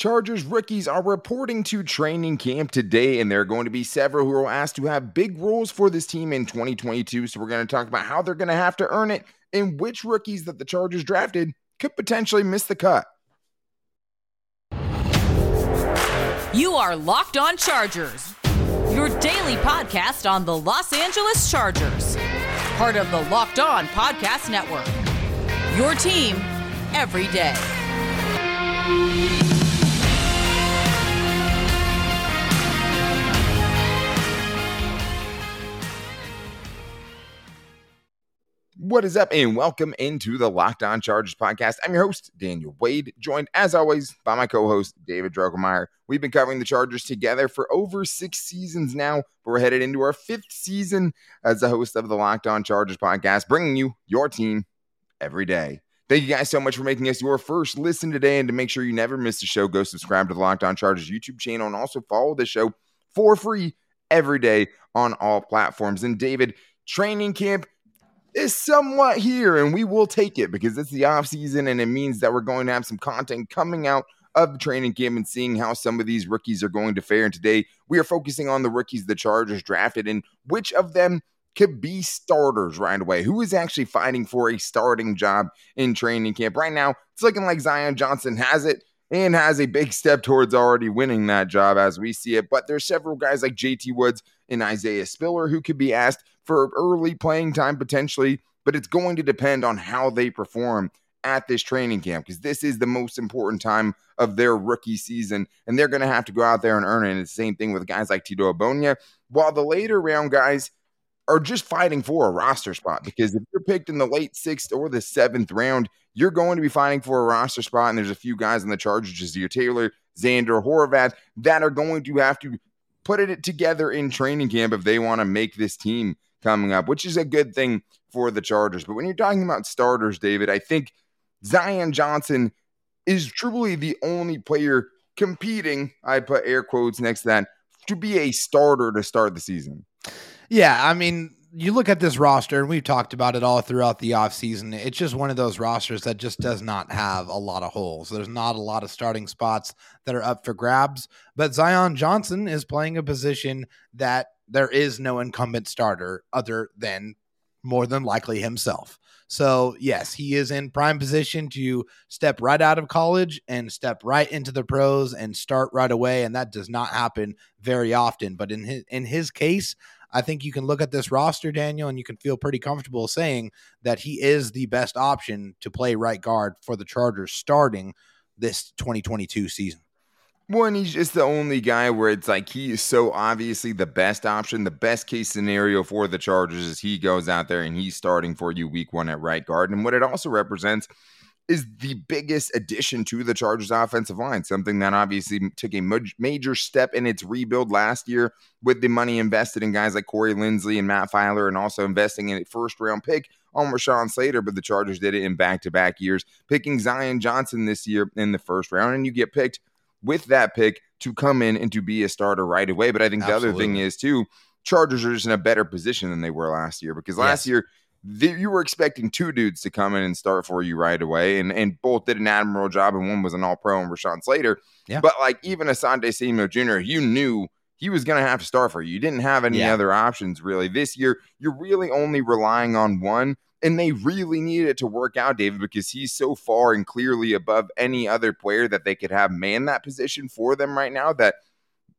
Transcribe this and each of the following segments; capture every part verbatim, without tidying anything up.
Chargers rookies are reporting to training camp today, and there are going to be several who are asked to have big roles for this team in twenty twenty-two. So we're going to talk about how they're going to have to earn it and which rookies that the Chargers drafted could potentially miss the cut. You are Locked On Chargers, your daily podcast on the Los Angeles Chargers, part of the Locked On Podcast Network, your team every day. What is up, and welcome into the Locked On Chargers podcast. I'm your host, Daniel Wade, joined as always by my co-host, David Drogemeyer. We've been covering the Chargers together for over six seasons now, but we're headed into our fifth season as the host of the Locked On Chargers podcast, bringing you your team every day. Thank you guys so much for making us your first listen today, and to make sure you never miss the show, go subscribe to the Locked On Chargers YouTube channel and also follow the show for free every day on all platforms. And David, training camp is somewhat here, and we will take it because it's the off season, and it means that we're going to have some content coming out of the training camp and seeing how some of these rookies are going to fare. And today we are focusing on the rookies the Chargers drafted and which of them could be starters right away. Who is actually fighting for a starting job in training camp right now? It's looking like Zion Johnson has it and has a big step towards already winning that job as we see it. But there's several guys like J T. Woods and Isaiah Spiller who could be asked for early playing time potentially, but it's going to depend on how they perform at this training camp because this is the most important time of their rookie season, and they're going to have to go out there and earn it. And it's the same thing with guys like Tito Ogbonnia, while the later round guys are just fighting for a roster spot, because if you're picked in the late sixth or the seventh round, you're going to be fighting for a roster spot, and there's a few guys on the Chargers, Ja'Sir Taylor, Zander Horvath, that are going to have to put it together in training camp if they want to make this team coming up, which is a good thing for the Chargers. But when you're talking about starters, David, I think Zion Johnson is truly the only player competing, I put air quotes next to that, to be a starter to start the season. Yeah, I mean, you look at this roster, and we've talked about it all throughout the offseason. It's just one of those rosters that just does not have a lot of holes. There's not a lot of starting spots that are up for grabs, but Zion Johnson is playing a position that there is no incumbent starter other than more than likely himself. So yes, he is in prime position to step right out of college and step right into the pros and start right away. And that does not happen very often, but in his, in his case, I think you can look at this roster, Daniel, and you can feel pretty comfortable saying that he is the best option to play right guard for the Chargers starting this twenty twenty-two season. Well, and he's just the only guy where it's like he is so obviously the best option. The best case scenario for the Chargers is he goes out there and he's starting for you week one at right guard. And what it also represents is the biggest addition to the Chargers offensive line, something that obviously took a major step in its rebuild last year with the money invested in guys like Corey Linsley and Matt Feiler, and also investing in a first-round pick on Rashawn Slater, but the Chargers did it in back-to-back years, picking Zion Johnson this year in the first round, and you get picked with that pick to come in and to be a starter right away. But I think Absolutely. The other thing is, too, Chargers are just in a better position than they were last year, because last yes. year, you were expecting two dudes to come in and start for you right away, and and both did an admirable job, and one was an all-pro and Rashawn Slater. Yeah. But like even Asante Samuel Junior, you knew he was going to have to start for you. You didn't have any yeah. other options really. This year, you're really only relying on one, and they really need it to work out, David, because he's so far and clearly above any other player that they could have man that position for them right now, that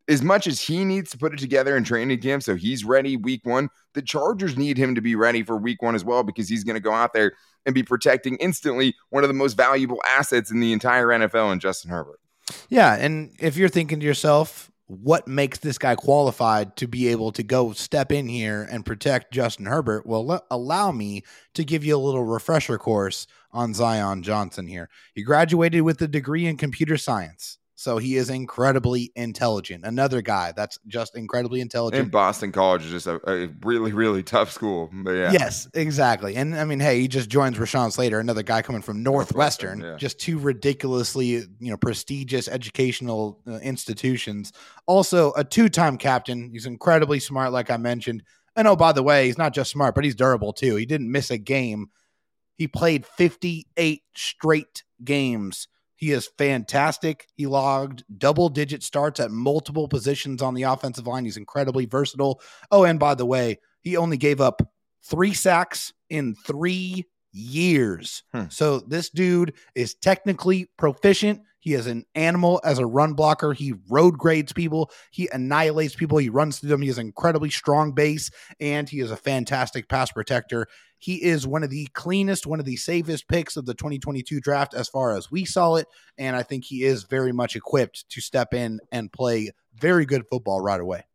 as much as he needs to put it together in training camp so he's ready week one, the Chargers need him to be ready for week one as well, because he's going to go out there and be protecting instantly one of the most valuable assets in the entire N F L in Justin Herbert. Yeah, and if you're thinking to yourself, what makes this guy qualified to be able to go step in here and protect Justin Herbert? Well, le- allow me to give you a little refresher course on Zion Johnson here. He graduated with a degree in computer science, so he is incredibly intelligent. Another guy that's just incredibly intelligent. And Boston College is just a, a really, really tough school. But yeah. Yes, exactly. And I mean, hey, he just joins Rashawn Slater, another guy coming from Northwestern, Northwestern yeah. just two ridiculously, you know, prestigious educational uh, institutions. Also a two-time captain. He's incredibly smart, like I mentioned. And oh, by the way, he's not just smart, but he's durable too. He didn't miss a game. He played fifty-eight straight games. He is fantastic. He logged double-digit starts at multiple positions on the offensive line. He's incredibly versatile. Oh, and by the way, he only gave up three sacks in three years. Hmm. So this dude is technically proficient. He is an animal as a run blocker. He road grades people. He annihilates people. He runs through them. He has an incredibly strong base, and he is a fantastic pass protector. He is one of the cleanest, one of the safest picks of the twenty twenty-two draft as far as we saw it, and I think he is very much equipped to step in and play very good football right away.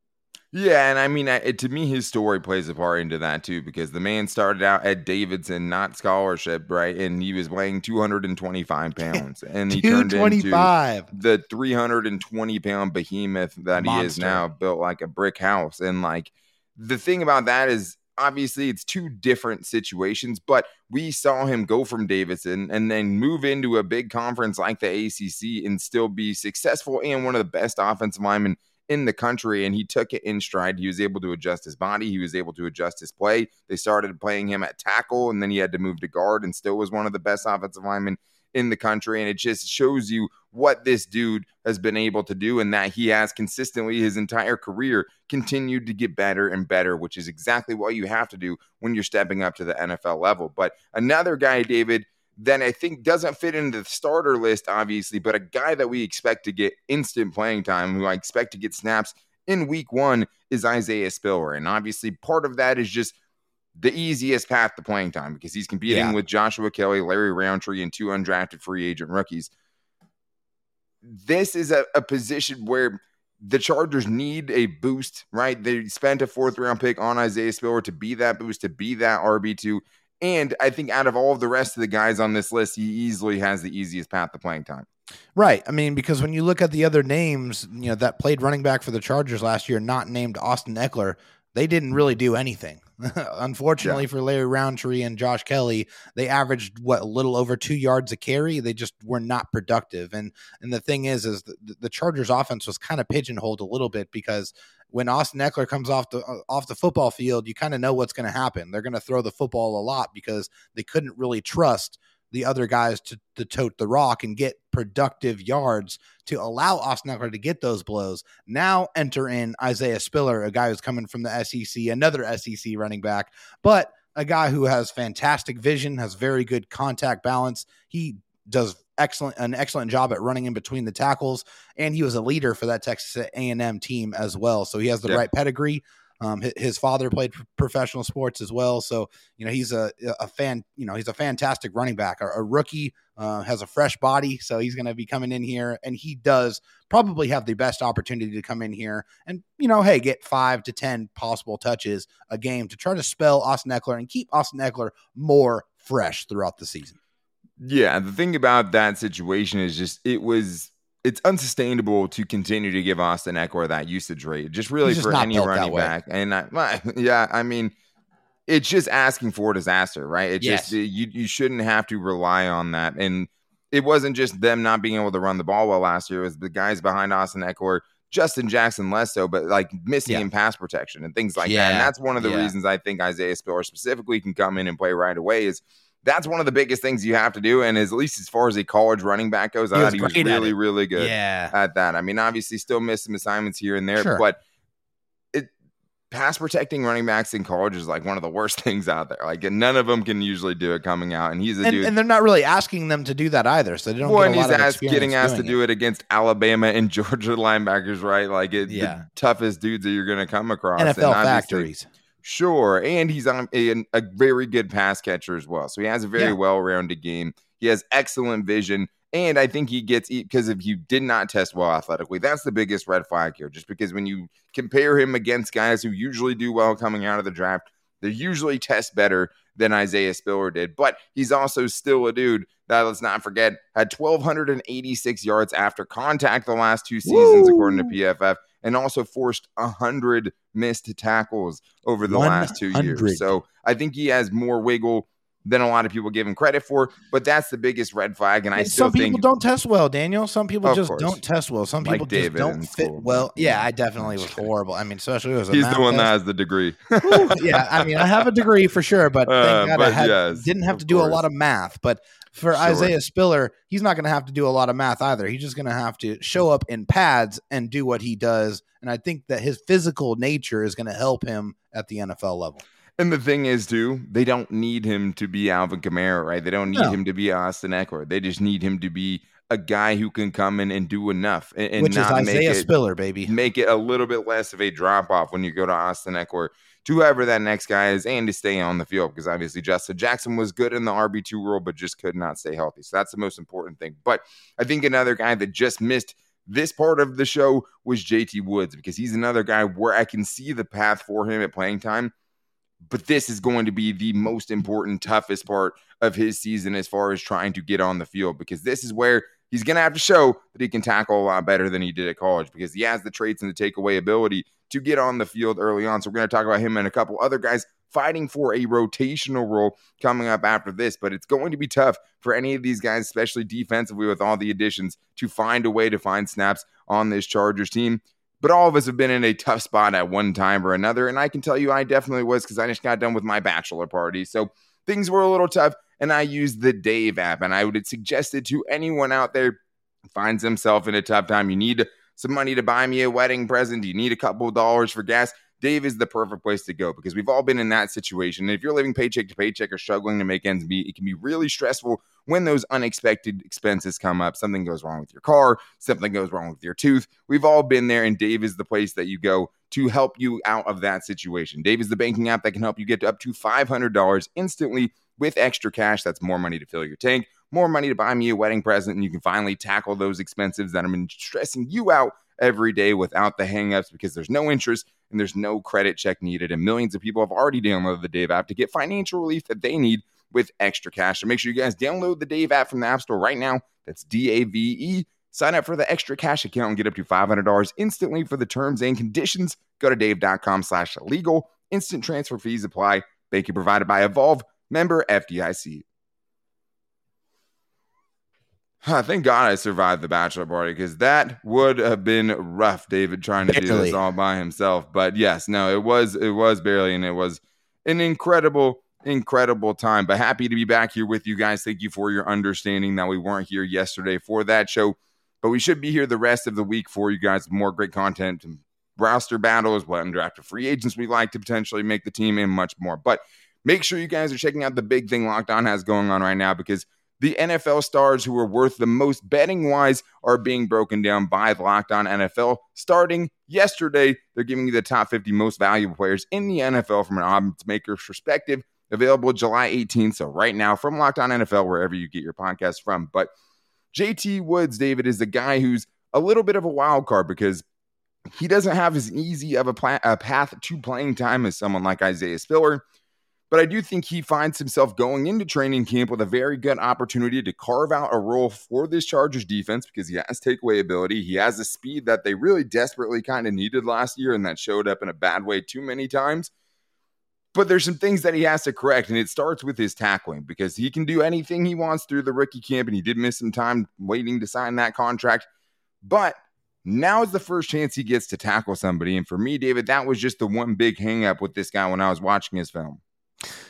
Yeah, and I mean, it, to me, his story plays a part into that, too, because the man started out at Davidson, not scholarship, right? And he was weighing two hundred twenty-five pounds, and he turned into the three hundred twenty pound behemoth that Monster. He is now, built like a brick house. And like, the thing about that is, obviously, it's two different situations, but we saw him go from Davidson and then move into a big conference like the A C C and still be successful and one of the best offensive linemen in the country, and he took it in stride. He was able to adjust his body. He was able to adjust his play. They started playing him at tackle, and then he had to move to guard and still was one of the best offensive linemen in the country. And it just shows you what this dude has been able to do, and that he has consistently his entire career continued to get better and better, which is exactly what you have to do when you're stepping up to the N F L level. But another guy, David, that I think doesn't fit into the starter list, obviously, but a guy that we expect to get instant playing time, who I expect to get snaps in week one, is Isaiah Spiller. And obviously part of that is just the easiest path to playing time, because he's competing yeah. with Joshua Kelley, Larry Rountree, and two undrafted free agent rookies. This is a, a position where the Chargers need a boost, right? They spent a fourth round pick on Isaiah Spiller to be that boost, to be that R B two. And I think out of all of the rest of the guys on this list, he easily has the easiest path to playing time. Right. I mean, because when you look at the other names, you know, that played running back for the Chargers last year, not named Austin Ekeler, they didn't really do anything. Unfortunately yeah. for Larry Rountree and Josh Kelley, they averaged what, a little over two yards a carry. They just were not productive. And, and the thing is, is the, the Chargers offense was kind of pigeonholed a little bit, because when Austin Ekeler comes off the, off the football field, you kind of know what's going to happen. They're going to throw the football a lot, because they couldn't really trust the other guys to, to tote the rock and get productive yards to allow Austin Ekeler to get those blows. Now enter in Isaiah Spiller, a guy who's coming from the S E C, another S E C running back, but a guy who has fantastic vision, has very good contact balance. He does excellent an excellent job at running in between the tackles, and he was a leader for that Texas A and M team as well. So he has the yeah. right pedigree. Um, his father played professional sports as well. So, you know, he's a, a fan, you know, he's a fantastic running back, a, a rookie, uh, has a fresh body. So he's going to be coming in here, and he does probably have the best opportunity to come in here and, you know, hey, get five to ten possible touches a game to try to spell Austin Ekeler and keep Austin Ekeler more fresh throughout the season. Yeah. The thing about that situation is just, it was, it's unsustainable to continue to give Austin Ekeler that usage rate, just really just for any running back. And I, well, yeah, I mean, it's just asking for disaster, right? It's yes. just, you, you shouldn't have to rely on that. And it wasn't just them not being able to run the ball well last year. It was the guys behind Austin Ekeler, Justin Jackson less so, but like missing yeah. in pass protection and things like yeah. that. And that's one of the yeah. reasons I think Isaiah Spiller specifically can come in and play right away, is that's one of the biggest things you have to do. And as, at least as far as a college running back goes, I thought he was really, really good yeah. at that. I mean, obviously still missed some assignments here and there, sure. but it, pass protecting running backs in college is like one of the worst things out there. Like, and none of them can usually do it coming out. And he's a and, dude. And they're not really asking them to do that either. So they don't well, get a lot he's of asked, getting asked to do it. it against Alabama and Georgia linebackers, right? Like it, yeah. the toughest dudes that you're going to come across. N F L factories. Sure, and he's on a, a very good pass catcher as well. So he has a very yeah. well-rounded game. He has excellent vision, and I think he gets, because if you did not test well athletically, that's the biggest red flag here, just because when you compare him against guys who usually do well coming out of the draft, they usually test better than Isaiah Spiller did. But he's also still a dude that, let's not forget, had one thousand two hundred eighty-six yards after contact the last two seasons, Woo! according to P F F. And also forced one hundred missed tackles over the last two years. So I think he has more wiggle than a lot of people give him credit for, but that's the biggest red flag. And I and still think some people don't test well, Daniel. Some people just course. don't test well. Some people like just don't fit school. well. Yeah, I definitely was horrible. I mean, especially as a He's the one test. that has the degree. Ooh, yeah, I mean, I have a degree for sure, but thank uh, God but I had, yes, didn't have to do course. a lot of math. But For sure. Isaiah Spiller, he's not going to have to do a lot of math either. He's just going to have to show up in pads and do what he does. And I think that his physical nature is going to help him at the N F L level. And the thing is, dude, they don't need him to be Alvin Kamara, right? They don't need no. him to be Austin Ekeler. They just need him to be a guy who can come in and do enough. And, and Which not is Isaiah make it, Spiller, baby. Make it a little bit less of a drop-off when you go to Austin Ekeler, to whoever that next guy is, and to stay on the field, because obviously Justin Jackson was good in the R B two role, but just could not stay healthy. So that's the most important thing. But I think another guy that just missed this part of the show was J T. Woods, because he's another guy where I can see the path for him at playing time. But this is going to be the most important, toughest part of his season as far as trying to get on the field, because this is where he's going to have to show that he can tackle a lot better than he did at college, because he has the traits and the takeaway ability to get on the field early on. So we're going to talk about him and a couple other guys fighting for a rotational role coming up after this. But it's going to be tough for any of these guys, especially defensively with all the additions, to find a way to find snaps on this Chargers team. But all of us have been in a tough spot at one time or another. And I can tell you I definitely was, because I just got done with my bachelor party. So things were a little tough, and I used the Dave app. And I would suggest it to anyone out there who finds himself in a tough time. You need some money to buy me a wedding present. You need a couple of dollars for gas. Dave is the perfect place to go, because we've all been in that situation. And if you're living paycheck to paycheck or struggling to make ends meet, it can be really stressful when those unexpected expenses come up. Something goes wrong with your car, something goes wrong with your tooth. We've all been there, and Dave is the place that you go to help you out of that situation. Dave is the banking app that can help you get to up to five hundred dollars instantly with extra cash. That's more money to fill your tank, more money to buy me a wedding present, and you can finally tackle those expenses that have been stressing you out every day without the hangups, because there's no interest and there's no credit check needed. And millions of people have already downloaded the Dave app to get financial relief that they need with extra cash. So make sure you guys download the Dave app from the App Store right now. That's D A V E. Sign up for the extra cash account and get up to five hundred dollars instantly. For the terms and conditions, go to dave.com slash legal. Instant transfer fees apply. Banking provided by Evolve. Member F D I C. Thank God I survived the bachelor party, because that would have been rough, David, trying to barely. do this all by himself. But yes, no, it was it was barely, and it was an incredible, incredible time. But happy to be back here with you guys. Thank you for your understanding that we weren't here yesterday for that show. But we should be here the rest of the week for you guys. More great content, roster battles, what undrafted free agents we like to potentially make the team, and much more. But make sure you guys are checking out the big thing Locked On has going on right now, because the N F L stars who are worth the most betting-wise are being broken down by Locked On N F L. Starting yesterday, they're giving you the top fifty most valuable players in the N F L from an odds maker's perspective, available July eighteenth. So right now, from Locked On N F L, wherever you get your podcast from. But J T Woods, David, is the guy who's a little bit of a wild card, because he doesn't have as easy of a, pla- a path to playing time as someone like Isaiah Spiller. But I do think he finds himself going into training camp with a very good opportunity to carve out a role for this Chargers defense, because he has takeaway ability. He has the speed that they really desperately kind of needed last year, and that showed up in a bad way too many times. But there's some things that he has to correct, and it starts with his tackling, because he can do anything he wants through the rookie camp, and he did miss some time waiting to sign that contract. But now is the first chance he gets to tackle somebody. And for me, David, that was just the one big hang up with this guy when I was watching his film.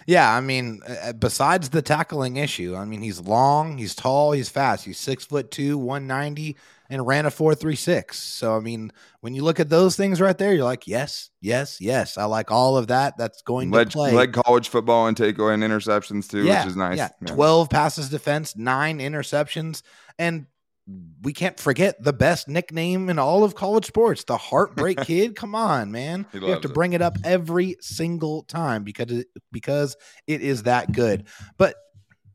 Yeah, I mean, besides the tackling issue, I mean, he's long, he's tall, he's fast. He's six foot two, one ninety, and ran a four three six. So, I mean, when you look at those things right there, you're like, yes, yes, yes. I like all of that. That's going led, to play. Led college football and takeaway and interceptions too, yeah, which is nice. Yeah. yeah, twelve passes defense, nine interceptions, and we can't forget the best nickname in all of college sports, the Heartbreak Kid. Come on, man. You have to it. bring it up every single time because it, because it is that good. But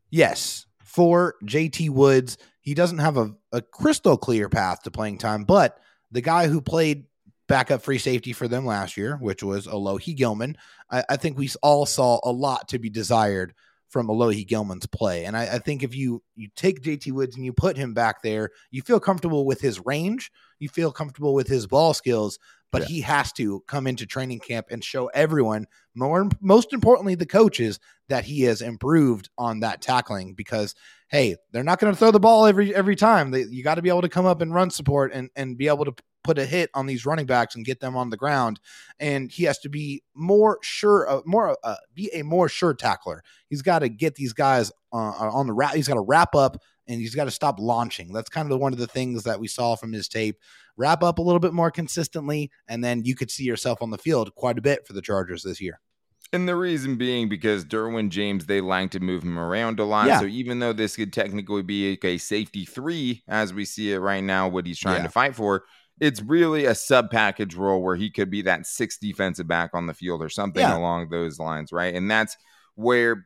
yes, for J T Woods, he doesn't have a, a crystal clear path to playing time, but the guy who played backup free safety for them last year, which was Alohi Gilman, I, I think we all saw a lot to be desired from Alohi Gilman's play. And I, I think if you, you take J T Woods and you put him back there, you feel comfortable with his range, you feel comfortable with his ball skills, but yeah. he has to come into training camp and show everyone, more, most importantly, the coaches, that he has improved on that tackling, because, hey, they're not going to throw the ball every every time. They, you got to be able to come up and run support and, and be able to put a hit on these running backs and get them on the ground. And he has to be more sure, uh, more uh, be a more sure tackler. He's got to get these guys uh, on the wrap. He's got to wrap up and he's got to stop launching. That's kind of one of the things that we saw from his tape. Wrap up a little bit more consistently, and then you could see yourself on the field quite a bit for the Chargers this year. And the reason being because Derwin James, they like to move him around a lot. Yeah. So even though this could technically be a safety three, as we see it right now, what he's trying yeah. to fight for, it's really a sub package role where he could be that sixth defensive back on the field or something yeah. along those lines. Right. And that's where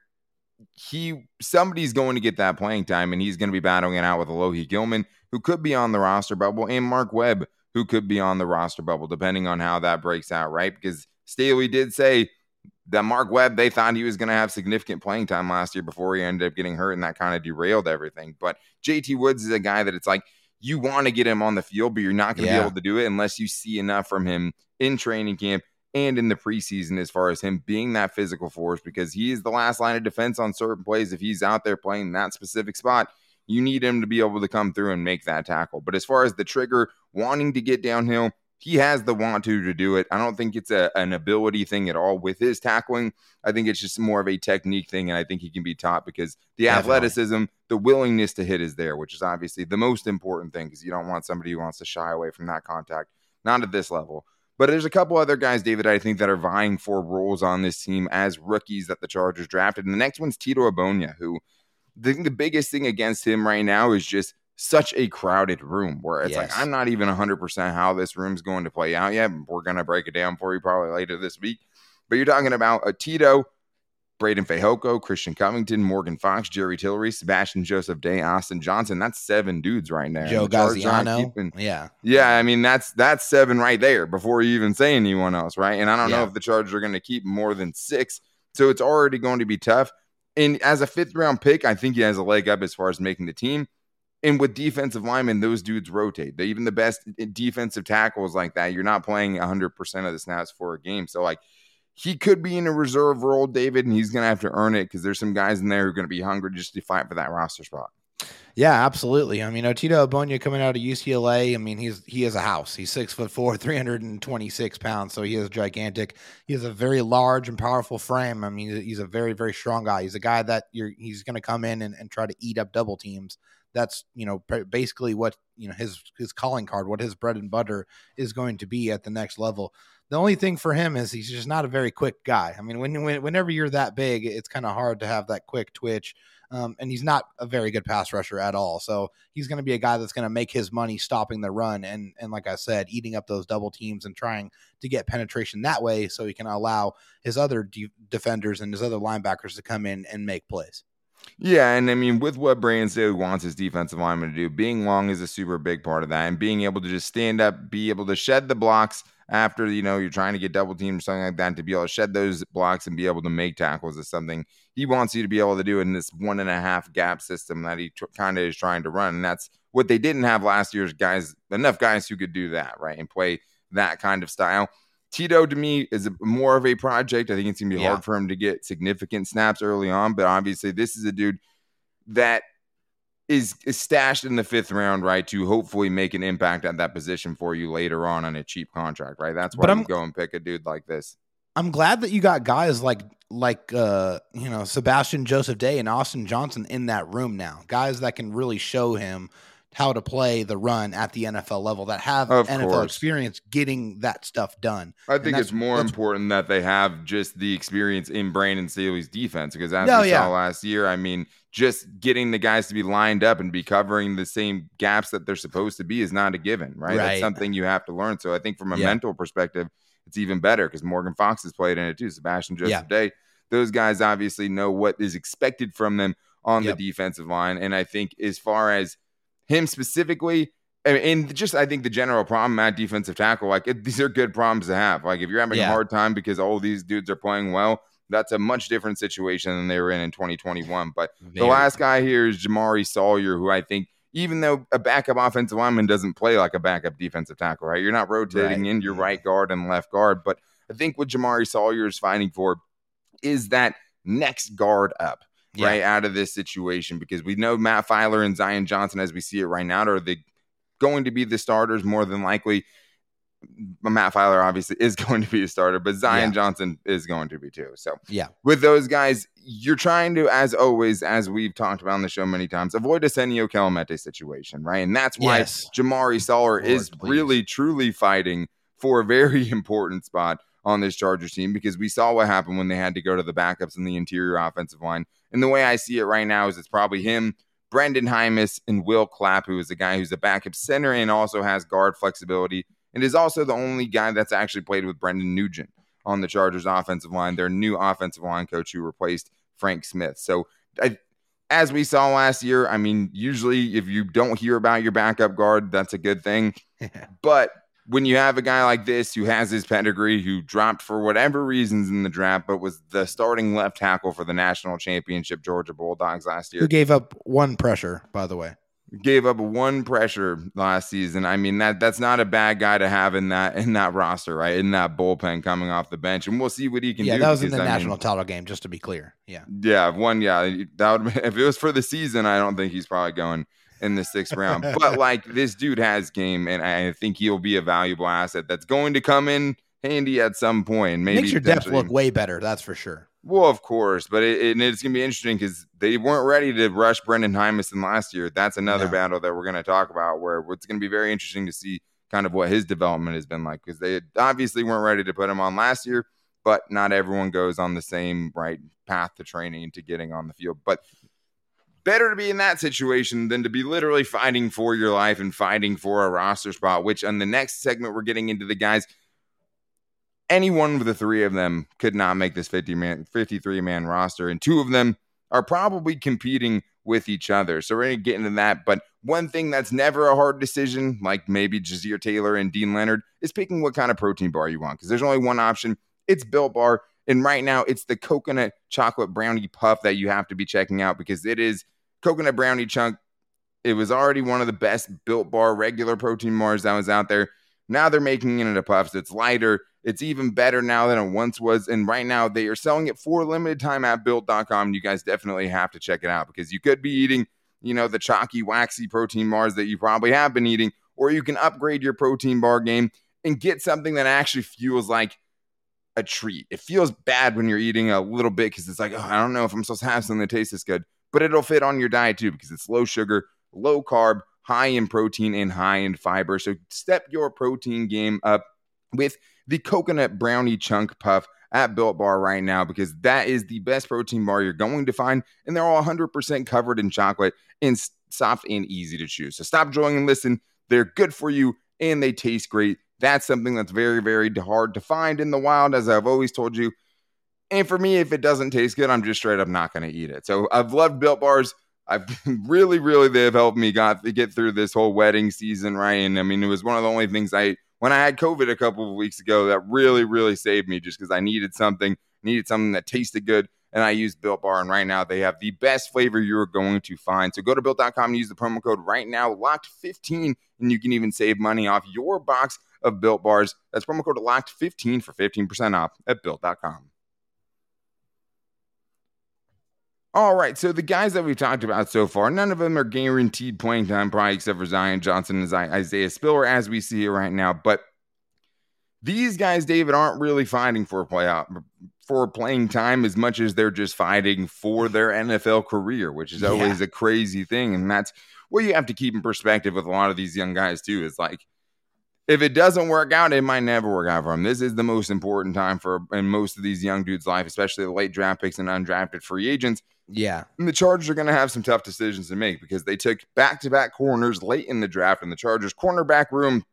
he, somebody's going to get that playing time, and he's going to be battling it out with Alohi Gilman, who could be on the roster bubble, and Mark Webb, who could be on the roster bubble, depending on how that breaks out. Right. Because Staley did say, that Mark Webb, they thought he was going to have significant playing time last year before he ended up getting hurt, and that kind of derailed everything. But J T Woods is a guy that it's like you want to get him on the field, but you're not going to yeah. be able to do it unless you see enough from him in training camp and in the preseason as far as him being that physical force, because he is the last line of defense on certain plays. If he's out there playing that specific spot, you need him to be able to come through and make that tackle. But as far as the trigger, wanting to get downhill, he has the want to to do it. I don't think it's a, an ability thing at all with his tackling. I think it's just more of a technique thing, and I think he can be taught because the Definitely. athleticism, the willingness to hit is there, which is obviously the most important thing because you don't want somebody who wants to shy away from that contact, not at this level. But there's a couple other guys, David, I think that are vying for roles on this team as rookies that the Chargers drafted. And the next one's Tito Ogbonnia, who I think the biggest thing against him right now is just such a crowded room where it's yes. like, I'm not even one hundred percent how this room's going to play out yet. We're going to break it down for you probably later this week. But you're talking about a Tito, Braden Fehoko, Christian Covington, Morgan Fox, Jerry Tillery, Sebastian Joseph Day, Austin Johnson. That's seven dudes right now. Joe Gaziano. Keeping, yeah. Yeah, I mean, that's that's seven right there before you even say anyone else, right? And I don't yeah. know if the Chargers are going to keep more than six. So it's already going to be tough. And as a fifth-round pick, I think he has a leg up as far as making the team. And with defensive linemen, those dudes rotate. They, even the best defensive tackles like that, you're not playing one hundred percent of the snaps for a game. So, like, he could be in a reserve role, David, and he's going to have to earn it because there's some guys in there who are going to be hungry just to fight for that roster spot. Yeah, absolutely. I mean, Tito Ogbonnia coming out of U C L A, I mean, he's he is a house. He's six foot four, three hundred twenty-six pounds, so he is gigantic. He has a very large and powerful frame. I mean, he's a very, very strong guy. He's a guy that you're he's going to come in and, and try to eat up double teams. That's, you know, basically what, you know, his his calling card, what his bread and butter is going to be at the next level. The only thing for him is he's just not a very quick guy. I mean, when, when whenever you're that big, it's kind of hard to have that quick twitch. Um, and he's not a very good pass rusher at all. So he's going to be a guy that's going to make his money stopping the run. And, and like I said, eating up those double teams and trying to get penetration that way so he can allow his other de- defenders and his other linebackers to come in and make plays. Yeah, and I mean, with what Brandon Staley wants his defensive lineman to do, being long is a super big part of that, and being able to just stand up, be able to shed the blocks after, you know, you're trying to get double teamed or something like that, to be able to shed those blocks and be able to make tackles is something he wants you to be able to do in this one and a half gap system that he t- kind of is trying to run. And that's what they didn't have last year's guys, enough guys who could do that, right, and play that kind of style. Tito, to me, is a, more of a project. I think it's going to be yeah. hard for him to get significant snaps early on, but obviously this is a dude that is, is stashed in the fifth round, right, to hopefully make an impact at that position for you later on on a cheap contract, right? That's why you go and pick a dude like this. I'm glad that you got guys like like uh, you know, Sebastian Joseph Day and Austin Johnson in that room now, guys that can really show him how to play the run at the N F L level, that have of N F L course. experience getting that stuff done. I think it's more important that they have just the experience in Brandon Staley's defense, because as no, we yeah. saw last year, I mean, just getting the guys to be lined up and be covering the same gaps that they're supposed to be is not a given, right? right. That's something you have to learn. So I think from a yeah. mental perspective, it's even better because Morgan Fox has played in it too. Sebastian Joseph yeah. Day, those guys obviously know what is expected from them on yep. the defensive line. And I think as far as him specifically, and just I think the general problem at defensive tackle, like it, these are good problems to have. Like if you're having yeah. a hard time because all these dudes are playing well, that's a much different situation than they were in in twenty twenty-one. But yeah. the last guy here is Jamari Sawyer, who I think, even though a backup offensive lineman doesn't play like a backup defensive tackle, right? You're not rotating right. in your right guard and left guard. But I think what Jamari Sawyer is fighting for is that next guard up. Yeah. Right out of this situation, because we know Matt Feiler and Zion Johnson, as we see it right now, are the going to be the starters more than likely. Matt Feiler obviously is going to be a starter, but Zion yeah. Johnson is going to be too. So yeah, with those guys, you're trying to, as always, as we've talked about on the show many times, avoid a Senio Kelemete situation, right? And that's why yes. Jamari Sawyer Lord, is please. really, truly fighting for a very important spot on this Chargers team, because we saw what happened when they had to go to the backups in the interior offensive line. And the way I see it right now is it's probably him, Brendan Hymas, and Will Clapp, who is a guy who's a backup center and also has guard flexibility, and is also the only guy that's actually played with Brendan Nugent on the Chargers offensive line, their new offensive line coach who replaced Frank Smith. So I, as we saw last year, I mean, usually if you don't hear about your backup guard, that's a good thing. But when you have a guy like this who has his pedigree, who dropped for whatever reasons in the draft, but was the starting left tackle for the national championship Georgia Bulldogs last year. Who gave up one pressure, by the way. Gave up one pressure last season. I mean, that that's not a bad guy to have in that in that roster, right? In that bullpen coming off the bench. And we'll see what he can yeah, do. Yeah, that was in the I national mean, title game, just to be clear. Yeah. Yeah, one, yeah. That would, if it was for the season, I don't think he's probably going in the sixth round. But, like, this dude has game, and I think he'll be a valuable asset that's going to come in handy at some point. Maybe makes your depth look way better, that's for sure. Well, of course, but it, it, it's going to be interesting because they weren't ready to rush Brendan Hymas in last year. That's another no. battle that we're going to talk about, where it's going to be very interesting to see kind of what his development has been like, because they obviously weren't ready to put him on last year, but not everyone goes on the same right path to training to getting on the field. But better to be in that situation than to be literally fighting for your life and fighting for a roster spot, which on the next segment we're getting into the guys. Any one of the three of them could not make this fifty man, fifty-three man roster, and two of them are probably competing with each other. So we're going to get into that. But one thing that's never a hard decision, like maybe Ja'Sir Taylor and Deane Leonard, is picking what kind of protein bar you want, because there's only one option. It's Built Bar, and right now it's the coconut chocolate brownie puff that you have to be checking out, because it is coconut brownie chunk. It was already one of the best Built Bar regular protein bars that was out there. Now they're making it into puffs. It's lighter. It's even better now than it once was. And right now they are selling it for a limited time at built dot com. You guys definitely have to check it out, because you could be eating, you know, the chalky, waxy protein bars that you probably have been eating, or you can upgrade your protein bar game and get something that actually feels like a treat. It feels bad when you're eating a little bit, because it's like, oh, I don't know if I'm supposed to have something that tastes this good, but it'll fit on your diet too, because it's low sugar, low carb, high in protein, and high in fiber. So step your protein game up with the coconut brownie chunk puff at Built Bar right now, because that is the best protein bar you're going to find, and they're all one hundred percent covered in chocolate and soft and easy to chew. So stop drawing and listen. They're good for you, and they taste great. That's something that's very, very hard to find in the wild, as I've always told you. And for me, if it doesn't taste good, I'm just straight up not going to eat it. So I've loved Built Bars. I've really, really, they've helped me got to get through this whole wedding season, right? And I mean, it was one of the only things I, when I had COVID a couple of weeks ago, that really, really saved me, just because I needed something, needed something that tasted good. And I used Built Bar, and right now they have the best flavor you're going to find. So go to built dot com and use the promo code right now, locked fifteen, and you can even save money off your box of Built Bars. That's promo code locked fifteen for fifteen percent off at built dot com. All right, so the guys that we've talked about so far, none of them are guaranteed playing time, probably except for Zion Johnson and Isaiah Spiller as we see it right now. But these guys, David, aren't really fighting for playoff for playing time as much as they're just fighting for their N F L career, which is always yeah. a crazy thing. And that's what you have to keep in perspective with a lot of these young guys too. It's like, if it doesn't work out, it might never work out for him. This is the most important time for in most of these young dudes' life, especially the late draft picks and undrafted free agents. Yeah. And the Chargers are going to have some tough decisions to make, because they took back-to-back corners late in the draft, and the Chargers' cornerback room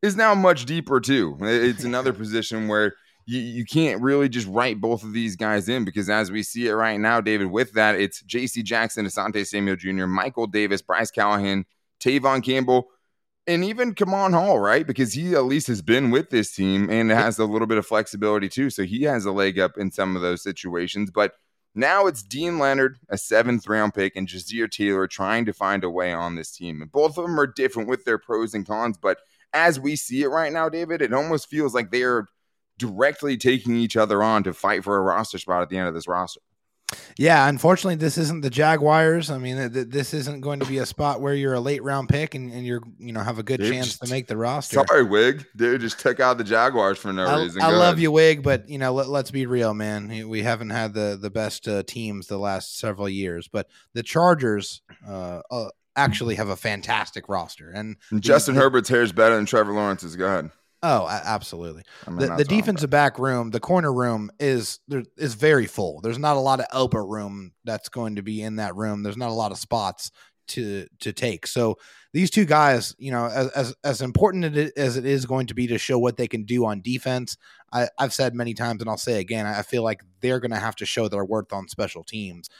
is now much deeper too. It's another position where you, you can't really just write both of these guys in, because as we see it right now, David, with that, it's J C Jackson, Asante Samuel Junior, Michael Davis, Bryce Callahan, Tevaughn Campbell, and even Kamon Hall, right? Because he at least has been with this team and has a little bit of flexibility too. So he has a leg up in some of those situations. But now it's Deane Leonard, a seventh round pick, and Ja'Sir Taylor trying to find a way on this team. And both of them are different with their pros and cons. But as we see it right now, David, it almost feels like they are directly taking each other on to fight for a roster spot at the end of this roster. Yeah, unfortunately, this isn't the Jaguars. I mean, th- this isn't going to be a spot where you're a late round pick and, and you're, you know, have a good dude, chance just, to make the roster. Sorry, Wig, dude, just check out the Jaguars for no I, reason. I Go love ahead. you, Wig, but you know, let, let's be real, man. We haven't had the the best uh, teams the last several years, but the Chargers uh, uh, actually have a fantastic roster. And, and Justin the, Herbert's hair is better than Trevor Lawrence's. Go ahead. Oh, absolutely. I mean, the the defensive back room, the corner room is there is very full. There's not a lot of open room that's going to be in that room. There's not a lot of spots to to take. So these two guys, you know, as as, as important as it is going to be to show what they can do on defense, I, I've said many times and I'll say again, I feel like they're going to have to show their worth on special teams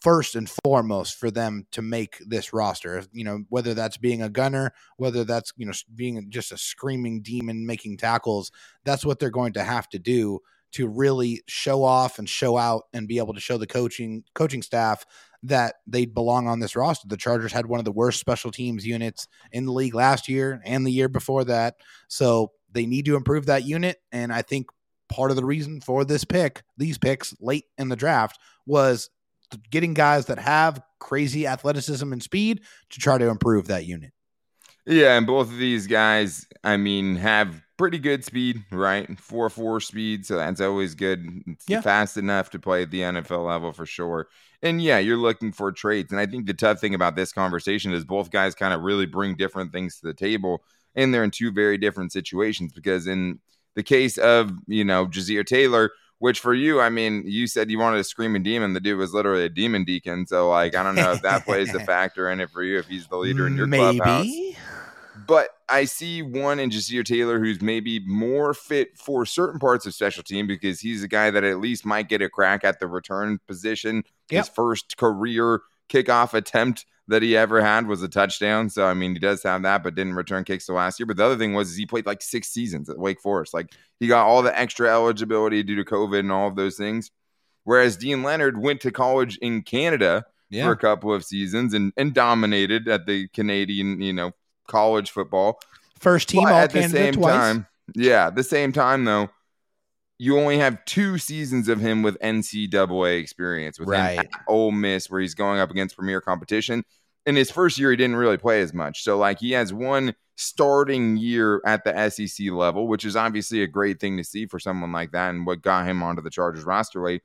first and foremost for them to make this roster, you know, whether that's being a gunner, whether that's, you know, being just a screaming demon making tackles, that's what they're going to have to do to really show off and show out and be able to show the coaching coaching staff that they belong on this roster. The Chargers had one of the worst special teams units in the league last year and the year before that. So they need to improve that unit. And I think part of the reason for this pick, these picks late in the draft was getting guys that have crazy athleticism and speed to try to improve that unit. Yeah, and both of these guys, I mean, have pretty good speed, right? four four speed, so that's always good. It's yeah. fast enough to play at the N F L level for sure. And yeah, you're looking for traits. And I think the tough thing about this conversation is both guys kind of really bring different things to the table, and they're in two very different situations because in the case of, you know, Ja'Sir Taylor, which for you, I mean, you said you wanted a screaming demon. The dude was literally a demon deacon. So, like, I don't know if that plays a factor in it for you, if he's the leader in your maybe. clubhouse. But I see one in Ja'Sir Taylor who's maybe more fit for certain parts of special team because he's a guy that at least might get a crack at the return position. Yep. His first career kickoff attempt that he ever had was a touchdown. So, I mean, he does have that, but didn't return kicks the last year. But the other thing was is he played like six seasons at Wake Forest. Like, he got all the extra eligibility due to COVID and all of those things. Whereas Deane Leonard went to college in Canada yeah. for a couple of seasons and, and dominated at the Canadian, you know, college football. First team but all at Canada the same twice. Time, yeah, at the same time, though, you only have two seasons of him with N C double A experience with right. him at Ole Miss where he's going up against premier competition. In his first year, he didn't really play as much. So, like, he has one starting year at the S E C level, which is obviously a great thing to see for someone like that and what got him onto the Chargers roster late.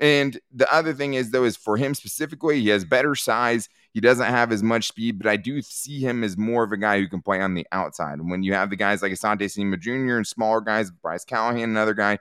And the other thing is, though, is for him specifically, he has better size. He doesn't have as much speed, but I do see him as more of a guy who can play on the outside. And when you have the guys like Asante Samuel Junior and smaller guys, Bryce Callahan, another guy,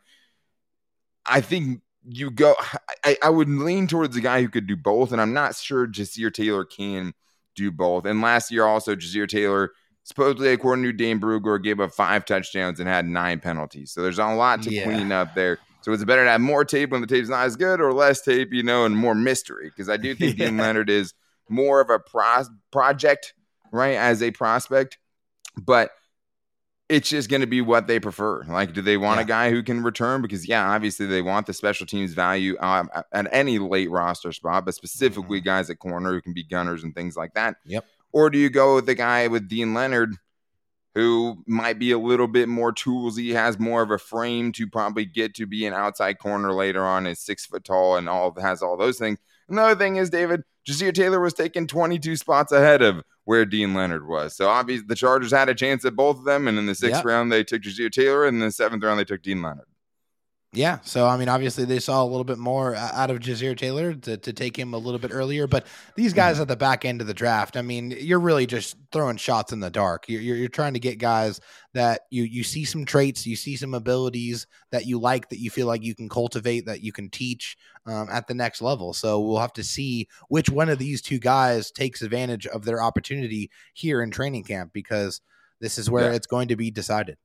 I think you go I, I would lean towards a guy who could do both, and I'm not sure Ja'Sir Taylor can do both. And last year also, Ja'Sir Taylor, supposedly according to Dane Brugler, gave up five touchdowns and had nine penalties. So there's a lot to yeah. clean up there. So it's better to have more tape when the tape's not as good or less tape, you know, and more mystery. Because I do think yeah. Deane Leonard is more of a pro- project, right, as a prospect. But it's just going to be what they prefer. Like, do they want yeah. a guy who can return? Because, yeah, obviously they want the special teams value um, at any late roster spot, but specifically mm-hmm. guys at corner who can be gunners and things like that. Yep. Or do you go with the guy with Deane Leonard who might be a little bit more toolsy, has more of a frame to probably get to be an outside corner later on, is six foot tall and all has all those things. Another thing is, David, Ja'Sir Taylor was taken twenty-two spots ahead of where Deane Leonard was. So obviously the Chargers had a chance at both of them. And in the sixth yep. round, they took Ja'Sir Taylor, and in the seventh round, they took Deane Leonard. Yeah. So, I mean, obviously they saw a little bit more out of Ja'Sir Taylor to, to take him a little bit earlier, but these guys at the back end of the draft, I mean, you're really just throwing shots in the dark. You're, you're, you're trying to get guys that you, you see some traits, you see some abilities that you like, that you feel like you can cultivate, that you can teach um, at the next level. So we'll have to see which one of these two guys takes advantage of their opportunity here in training camp, because this is where yeah. it's going to be decided.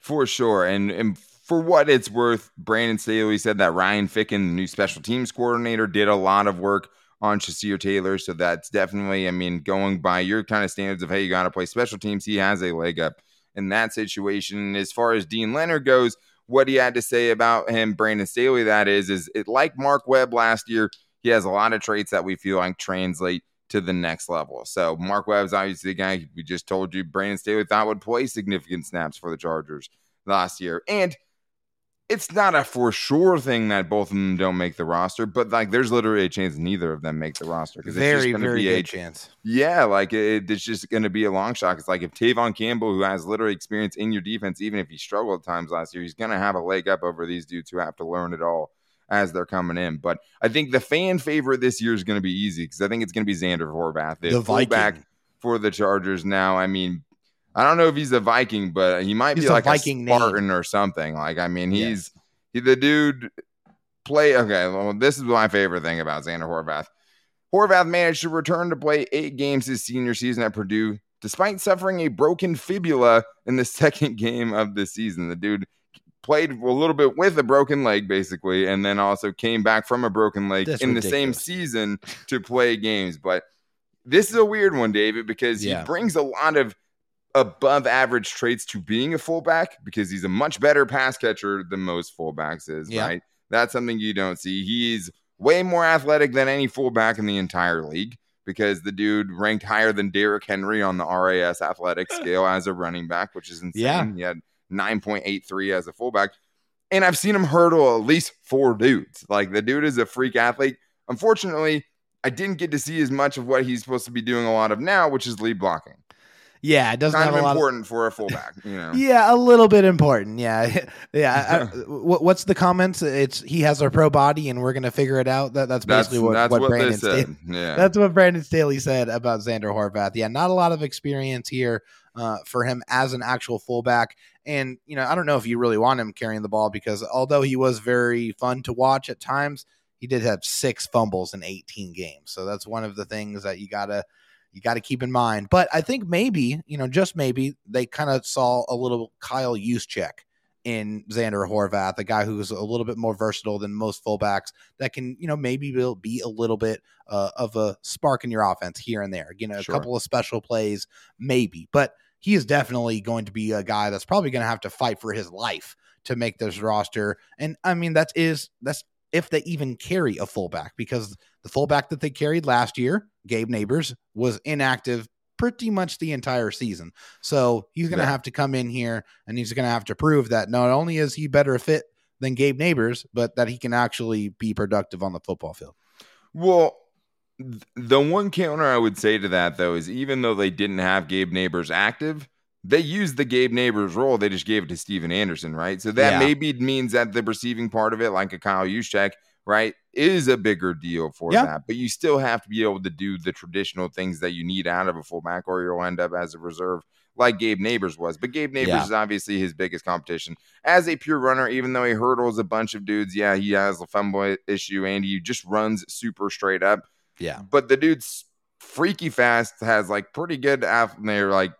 For sure. And, and, for what it's worth, Brandon Staley said that Ryan Ficken, the new special teams coordinator, did a lot of work on Ja'Sir Taylor. So that's definitely, I mean, going by your kind of standards of, hey, you got to play special teams, he has a leg up in that situation. As far as Deane Leonard goes, what he had to say about him, Brandon Staley, that is, is it like Mark Webb last year, he has a lot of traits that we feel like translate to the next level. So Mark Webb's obviously the guy we just told you Brandon Staley thought would play significant snaps for the Chargers last year. And it's not a for sure thing that both of them don't make the roster, but like there's literally a chance neither of them make the roster. Because very, it's just gonna very be good a chance. Yeah, like it, it's just going to be a long shot. It's like if Tevaughn Campbell, who has literally experience in your defense, even if he struggled at times last year, he's going to have a leg up over these dudes who have to learn it all as they're coming in. But I think the fan favorite this year is going to be easy because I think it's going to be Zander Horvath. The, the Viking. Fullback for the Chargers now. I mean, I don't know if he's a Viking, but he might he's be a like Viking a Spartan name. Or something. Like, I mean, he's yeah. he, the dude play. Okay, well, this is my favorite thing about Zander Horvath. Horvath managed to return to play eight games his senior season at Purdue, despite suffering a broken fibula in the second game of the season. The dude played a little bit with a broken leg, basically, and then also came back from a broken leg That's in ridiculous. The same season to play games. But this is a weird one, David, because yeah. he brings a lot of above average traits to being a fullback because he's a much better pass catcher than most fullbacks is, yeah. right? That's something you don't see. He's way more athletic than any fullback in the entire league because the dude ranked higher than Derrick Henry on the R A S athletic scale as a running back, which is insane. Yeah. He had nine point eight three as a fullback. And I've seen him hurdle at least four dudes. Like, the dude is a freak athlete. Unfortunately, I didn't get to see as much of what he's supposed to be doing a lot of now, which is lead blocking. Yeah, it doesn't kind have of a lot important of, for a fullback, you know. Yeah, a little bit important. Yeah, yeah. I, what, what's the comments? It's he has a pro body, and we're gonna figure it out. That that's basically that's, what, that's what, what Brandon Staley. Yeah. That's what Brandon Staley said about Zander Horvath. Yeah, not a lot of experience here uh, for him as an actual fullback, and you know, I don't know if you really want him carrying the ball because although he was very fun to watch at times, he did have six fumbles in eighteen games. So that's one of the things that you gotta. You got to keep in mind. But I think maybe, you know, just maybe they kind of saw a little Kyle Juszczyk in Zander Horvath, a guy who's a little bit more versatile than most fullbacks that can, you know, maybe will be a little bit uh, of a spark in your offense here and there. You know, sure. a couple of special plays, maybe. But he is definitely going to be a guy that's probably going to have to fight for his life to make this roster. And I mean, that is that's if they even carry a fullback, because the fullback that they carried last year, Gabe Nabers, was inactive pretty much the entire season. So he's going to yeah. have to come in here and he's going to have to prove that not only is he better fit than Gabe Nabers, but that he can actually be productive on the football field. Well, th- the one counter I would say to that, though, is even though they didn't have Gabe Nabers active, they used the Gabe Nabers role. They just gave it to Steven Anderson, right? So that yeah. maybe means that the receiving part of it, like a Kyle Juszczyk, right, is a bigger deal for yeah. that. But you still have to be able to do the traditional things that you need out of a fullback, or you'll end up as a reserve like Gabe Nabers was. But Gabe Nabers yeah. is obviously his biggest competition. As a pure runner, even though he hurdles a bunch of dudes, yeah, he has a fumble issue, and he just runs super straight up. Yeah. But the dude's freaky fast, has, like, pretty good athletic, like,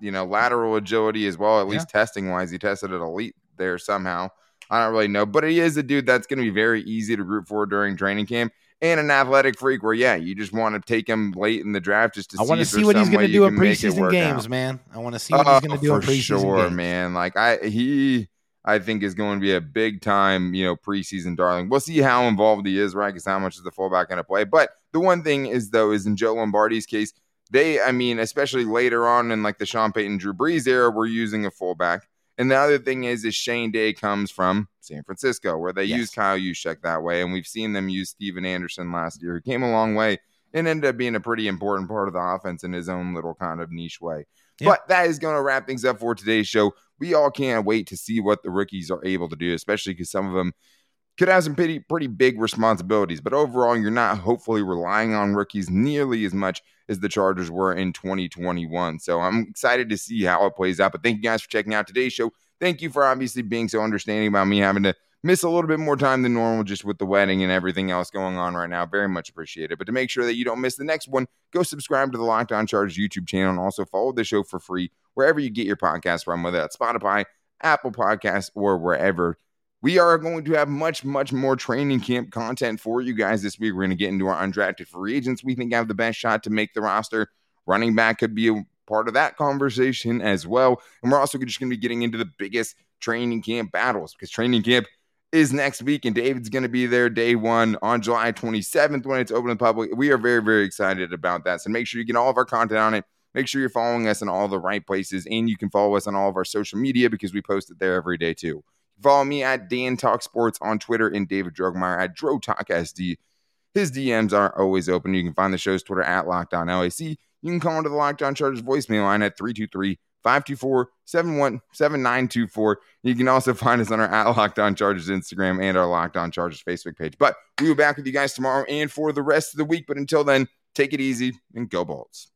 you know, lateral agility as well, at yeah. least testing-wise. He tested at elite there somehow. I don't really know, but he is a dude that's going to be very easy to root for during training camp, and an athletic freak where, yeah, you just want to take him late in the draft just to I see, want to see what he's going to do in preseason games, out. Man. I want to see what oh, he's going to do in preseason sure, games. For sure, man. Like, I, he, I think, is going to be a big-time, you know, preseason darling. We'll see how involved he is, right, because how much is the fullback going to play. But the one thing is, though, is in Joe Lombardi's case, they, I mean, especially later on in, like, the Sean Payton, Drew Brees era, we're using a fullback. And the other thing is, is Shane Day comes from San Francisco, where they yes. use Kyle Juszczyk that way. And we've seen them use Steven Anderson last year, who came a long way and ended up being a pretty important part of the offense in his own little kind of niche way. Yeah. But that is going to wrap things up for today's show. We all can't wait to see what the rookies are able to do, especially because some of them could have some pretty, pretty big responsibilities. But overall, you're not hopefully relying on rookies nearly as much as the Chargers were in twenty twenty-one. So I'm excited to see how it plays out. But thank you guys for checking out today's show. Thank you for obviously being so understanding about me having to miss a little bit more time than normal just with the wedding and everything else going on right now. Very much appreciated. But to make sure that you don't miss the next one, go subscribe to the Locked On Chargers YouTube channel and also follow the show for free wherever you get your podcast from, whether that's Spotify, Apple Podcasts, or wherever. We are going to have much, much more training camp content for you guys this week. We're going to get into our undrafted free agents we think have the best shot to make the roster. Running back could be a part of that conversation as well. And we're also just going to be getting into the biggest training camp battles because training camp is next week, and David's going to be there day one on July twenty-seventh when it's open to the public. We are very, very excited about that. So make sure you get all of our content on it. Make sure you're following us in all the right places, and you can follow us on all of our social media because we post it there every day too. Follow me at Dan Talk Sports on Twitter and David Drogemeyer at DroTalkSD. His D Ms are always open. You can find the show's Twitter at LockedOnLAC. You can call into the Locked On Chargers voicemail line at three two three, five two four, seven one seven nine two four. You can also find us on our at Locked On Chargers Instagram and our Locked On Chargers Facebook page. But we will be back with you guys tomorrow and for the rest of the week. But until then, take it easy and go Bolts.